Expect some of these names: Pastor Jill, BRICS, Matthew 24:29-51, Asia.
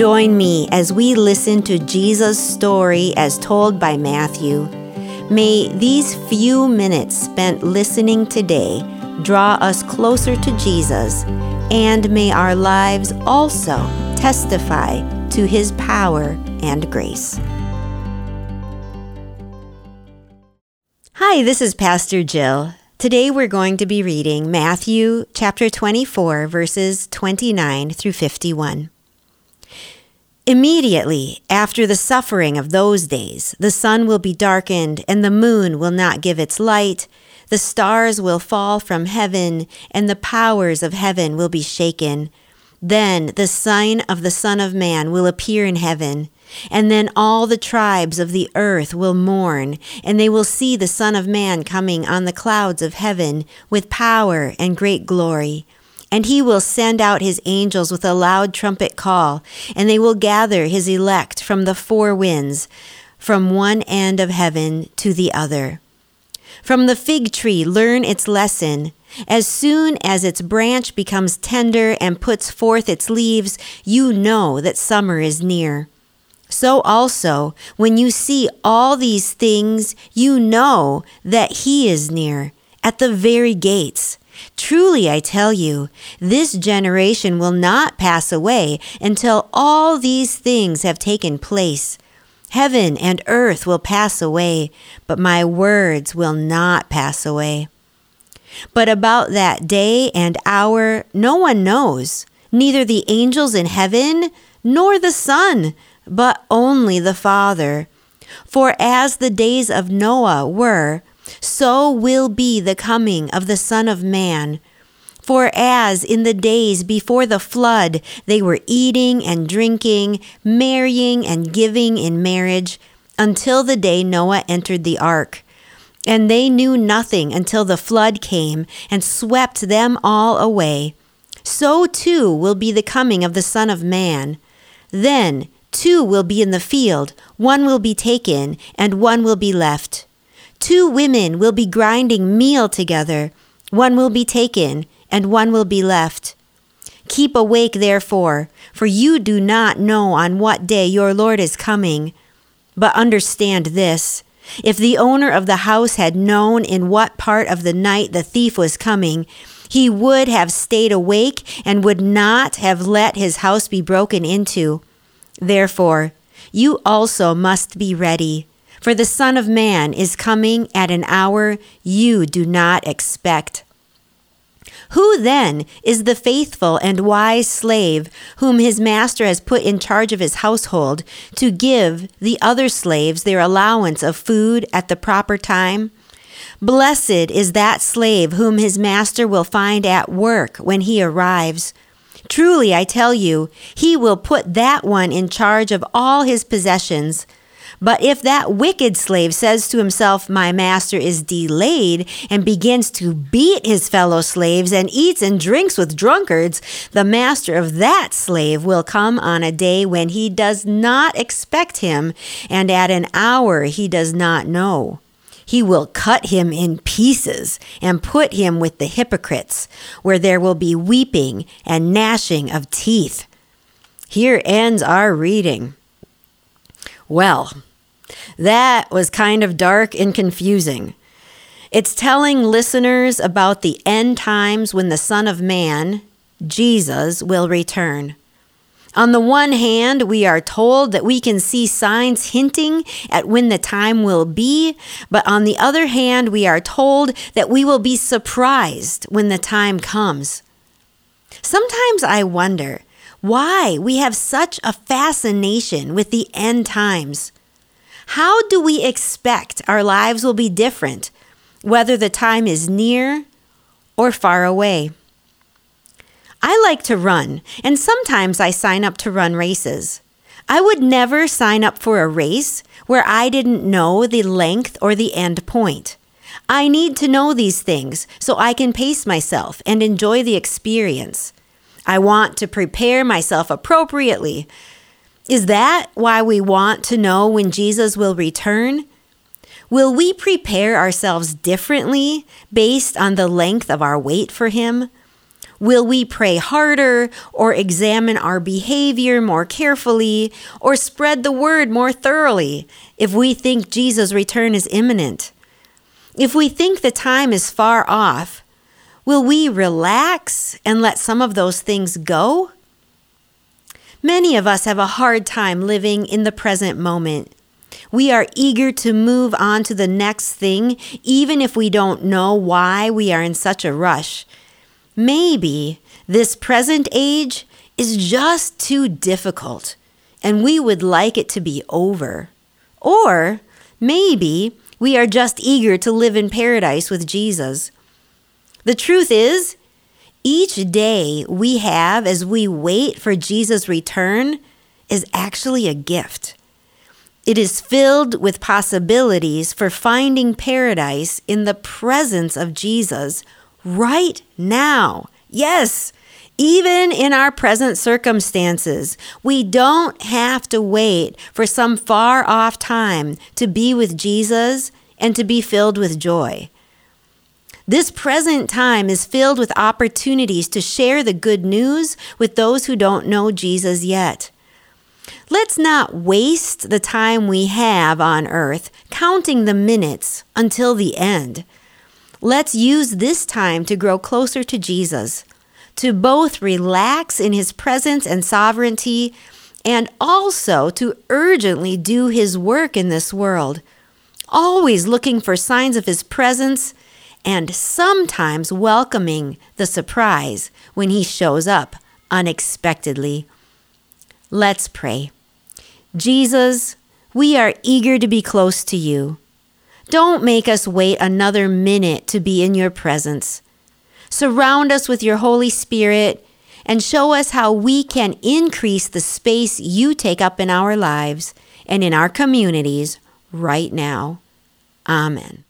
Join me as we listen to Jesus' story as told by Matthew. May these few minutes spent listening today draw us closer to Jesus, and may our lives also testify to His power and grace. Hi, this is Pastor Jill. Today we're going to be reading Matthew chapter 24, verses 29 through 51. Immediately after the suffering of those days, the sun will be darkened, and the moon will not give its light. The stars will fall from heaven, and the powers of heaven will be shaken. Then the sign of the Son of Man will appear in heaven, and then all the tribes of the earth will mourn, and they will see the Son of Man coming on the clouds of heaven with power and great glory. And He will send out His angels with a loud trumpet call, and they will gather His elect from the four winds, from one end of heaven to the other. From the fig tree learn its lesson. As soon as its branch becomes tender and puts forth its leaves, you know that summer is near. So also, when you see all these things, you know that He is near, at the very gates. Truly, I tell you, this generation will not pass away until all these things have taken place. Heaven and earth will pass away, but my words will not pass away. But about that day and hour, no one knows, neither the angels in heaven nor the Son, but only the Father. For as the days of Noah were, so will be the coming of the Son of Man. For as in the days before the flood they were eating and drinking, marrying and giving in marriage, until the day Noah entered the ark. And they knew nothing until the flood came and swept them all away. So too will be the coming of the Son of Man. Then two will be in the field, one will be taken and one will be left. 2 women will be grinding meal together. 1 will be taken, and 1 will be left. Keep awake, therefore, for you do not know on what day your Lord is coming. But understand this, if the owner of the house had known in what part of the night the thief was coming, he would have stayed awake and would not have let his house be broken into. Therefore, you also must be ready. For the Son of Man is coming at an hour you do not expect. Who then is the faithful and wise slave whom his master has put in charge of his household to give the other slaves their allowance of food at the proper time? Blessed is that slave whom his master will find at work when he arrives. Truly, I tell you, he will put that one in charge of all his possessions. But if that wicked slave says to himself, my master is delayed, and begins to beat his fellow slaves and eats and drinks with drunkards, the master of that slave will come on a day when he does not expect him, and at an hour he does not know. He will cut him in pieces and put him with the hypocrites, where there will be weeping and gnashing of teeth. Here ends our reading. Well, that was kind of dark and confusing. It's telling listeners about the end times when the Son of Man, Jesus, will return. On the one hand, we are told that we can see signs hinting at when the time will be, but on the other hand, we are told that we will be surprised when the time comes. Sometimes I wonder why we have such a fascination with the end times. How do we expect our lives will be different, whether the time is near or far away? I like to run, and sometimes I sign up to run races. I would never sign up for a race where I didn't know the length or the end point. I need to know these things so I can pace myself and enjoy the experience. I want to prepare myself appropriately. Is that why we want to know when Jesus will return? Will we prepare ourselves differently based on the length of our wait for Him? Will we pray harder or examine our behavior more carefully or spread the word more thoroughly if we think Jesus' return is imminent? If we think the time is far off, will we relax and let some of those things go? Many of us have a hard time living in the present moment. We are eager to move on to the next thing, even if we don't know why we are in such a rush. Maybe this present age is just too difficult, and we would like it to be over. Or maybe we are just eager to live in paradise with Jesus. The truth is, each day we have as we wait for Jesus' return is actually a gift. It is filled with possibilities for finding paradise in the presence of Jesus right now. Yes, even in our present circumstances, we don't have to wait for some far-off time to be with Jesus and to be filled with joy. This present time is filled with opportunities to share the good news with those who don't know Jesus yet. Let's not waste the time we have on earth counting the minutes until the end. Let's use this time to grow closer to Jesus, to both relax in his presence and sovereignty, and also to urgently do his work in this world, always looking for signs of his presence and sometimes welcoming the surprise when he shows up unexpectedly. Let's pray. Jesus, we are eager to be close to you. Don't make us wait another minute to be in your presence. Surround us with your Holy Spirit and show us how we can increase the space you take up in our lives and in our communities right now. Amen.